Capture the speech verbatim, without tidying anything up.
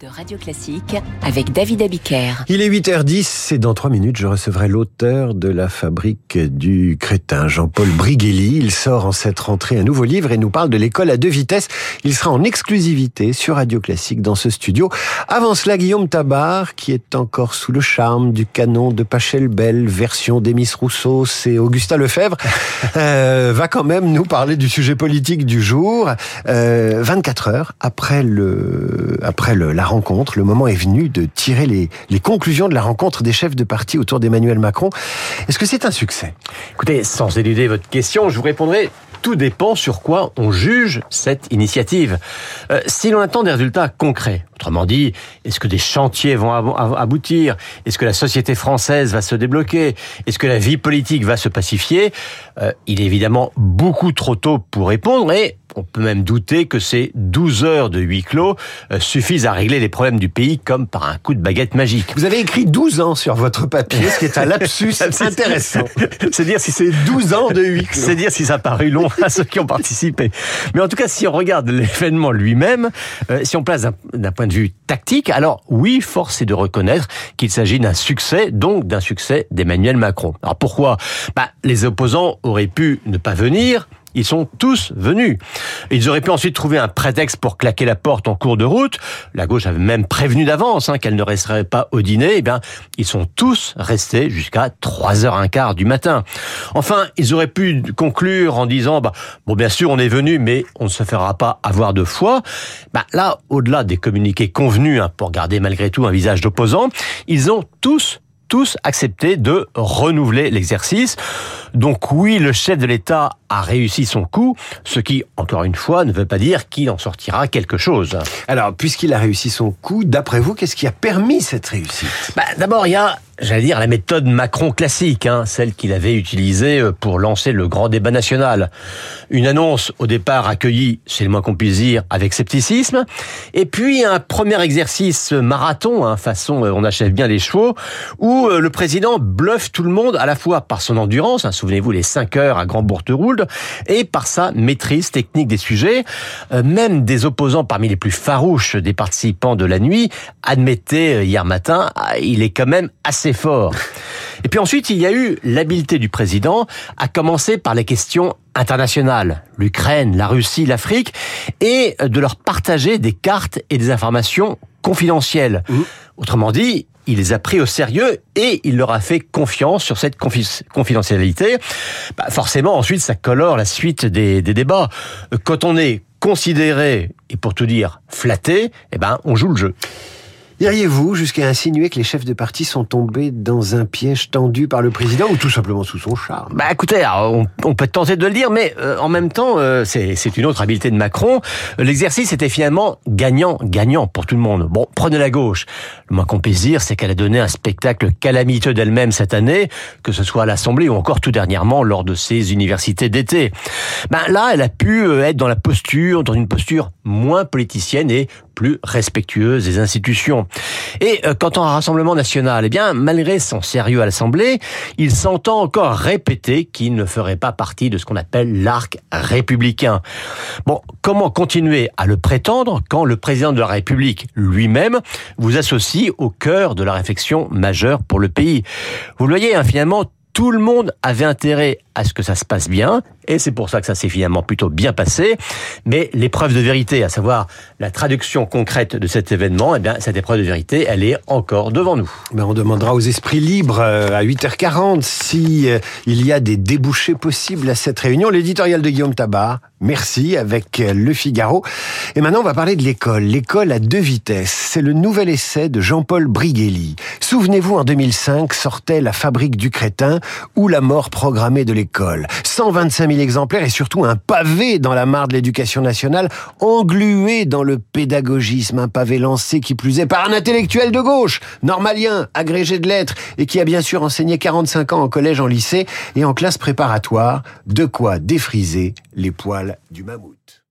De Radio Classique avec David Abiker. Il est huit heures dix, c'est dans trois minutes, je recevrai l'auteur de La Fabrique du Crétin, Jean-Paul Brighelli. Il sort en cette rentrée un nouveau livre et nous parle de l'école à deux vitesses. Il sera en exclusivité sur Radio Classique dans ce studio. Avant cela, Guillaume Tabard, qui est encore sous le charme du canon de Pachelbel, version d'Émice Rousseau, c'est Augusta Lefebvre, euh, va quand même nous parler du sujet politique du jour. Euh, vingt-quatre heures après le... Après Le, la rencontre, le moment est venu de tirer les, les conclusions de la rencontre des chefs de parti autour d'Emmanuel Macron. Est-ce que c'est un succès ? Écoutez, sans éluder votre question, je vous répondrai, tout dépend sur quoi on juge cette initiative. Euh, si l'on attend des résultats concrets, autrement dit, est-ce que des chantiers vont ab- aboutir ? Est-ce que la société française va se débloquer ? Est-ce que la vie politique va se pacifier ? euh, Il est évidemment beaucoup trop tôt pour répondre et on peut même douter que ces douze heures de huis clos suffisent à régler les problèmes du pays comme par un coup de baguette magique. Vous avez écrit douze ans sur votre papier, ce qui est un lapsus intéressant. C'est dire si c'est douze ans de huis clos. C'est dire si ça a paru long à ceux qui ont participé. Mais en tout cas, si on regarde l'événement lui-même, euh, si on place d'un, d'un point de vue tactique, alors oui, force est de reconnaître qu'il s'agit d'un succès, donc d'un succès d'Emmanuel Macron. Alors pourquoi ? Bah, les opposants auraient pu ne pas venir. Ils sont tous venus. Ils auraient pu ensuite trouver un prétexte pour claquer la porte en cours de route. La gauche avait même prévenu d'avance hein, qu'elle ne resterait pas au dîner. Eh bien, ils sont tous restés jusqu'à trois heures quinze du matin. Enfin, ils auraient pu conclure en disant bah, « Bon, bien sûr, on est venu, mais on ne se fera pas avoir de foi. Bah, » Là, au-delà des communiqués convenus hein, pour garder malgré tout un visage d'opposant, ils ont tous tous accepté de renouveler l'exercice. Donc oui, le chef de l'État a réussi son coup, ce qui, encore une fois, ne veut pas dire qu'il en sortira quelque chose. Alors, puisqu'il a réussi son coup, d'après vous, qu'est-ce qui a permis cette réussite ? Bah, d'abord, il y a, j'allais dire, la méthode Macron classique, hein, celle qu'il avait utilisée pour lancer le grand débat national. Une annonce, au départ, accueillie, c'est le moins qu'on puisse dire, avec scepticisme, et puis un premier exercice marathon, hein, façon on achève bien les chevaux, où le président bluffe tout le monde à la fois par son endurance, hein, souvenez-vous les cinq heures à Grand-Bourgteroulde, et par sa maîtrise technique des sujets. Euh, même des opposants parmi les plus farouches des participants de la nuit admettaient hier matin, il est quand même assez fort. Et puis ensuite, il y a eu l'habileté du président, à commencer par les questions internationales, l'Ukraine, la Russie, l'Afrique, et de leur partager des cartes et des informations confidentielles. Mmh. Autrement dit, il les a pris au sérieux et il leur a fait confiance sur cette confi- confidentialité. Bah forcément, ensuite, ça colore la suite des, des débats. Quand on est considéré, et pour tout dire, flatté, eh ben, on joue le jeu. Diriez-vous jusqu'à insinuer que les chefs de parti sont tombés dans un piège tendu par le président ou tout simplement sous son charme ? Bah écoutez, on, on peut tenter de le dire, mais euh, en même temps, euh, c'est, c'est une autre habileté de Macron. L'exercice était finalement gagnant-gagnant pour tout le monde. Bon, prenez la gauche. Le moins qu'on puisse dire, c'est qu'elle a donné un spectacle calamiteux d'elle-même cette année, que ce soit à l'Assemblée ou encore tout dernièrement lors de ses universités d'été. Ben là, elle a pu être dans la posture, dans une posture moins politicienne et plus respectueuse des institutions. Et euh, quant au Rassemblement national, eh bien, malgré son sérieux à l'Assemblée, il s'entend encore répéter qu'il ne ferait pas partie de ce qu'on appelle l'arc républicain. Bon, comment continuer à le prétendre quand le président de la République lui-même vous associe au cœur de la réflexion majeure pour le pays ? Vous le voyez, hein, finalement, tout le monde avait intérêt à ce que ça se passe bien, et c'est pour ça que ça s'est finalement plutôt bien passé. Mais l'épreuve de vérité, à savoir la traduction concrète de cet événement, eh bien, cette épreuve de vérité, elle est encore devant nous. Mais on demandera aux esprits libres à huit heures quarante si il y a des débouchés possibles à cette réunion. L'éditorial de Guillaume Tabard, merci, avec Le Figaro. Et maintenant, on va parler de l'école. L'école à deux vitesses. C'est le nouvel essai de Jean-Paul Brighelli. Souvenez-vous, en deux mille cinq, sortait La Fabrique du Crétin ou La mort programmée de l'école. École. cent vingt-cinq mille exemplaires et surtout un pavé dans la mare de l'éducation nationale, englué dans le pédagogisme, un pavé lancé qui plus est par un intellectuel de gauche, normalien, agrégé de lettres, et qui a bien sûr enseigné quarante-cinq ans en collège, en lycée et en classe préparatoire, de quoi défriser les poils du mammouth.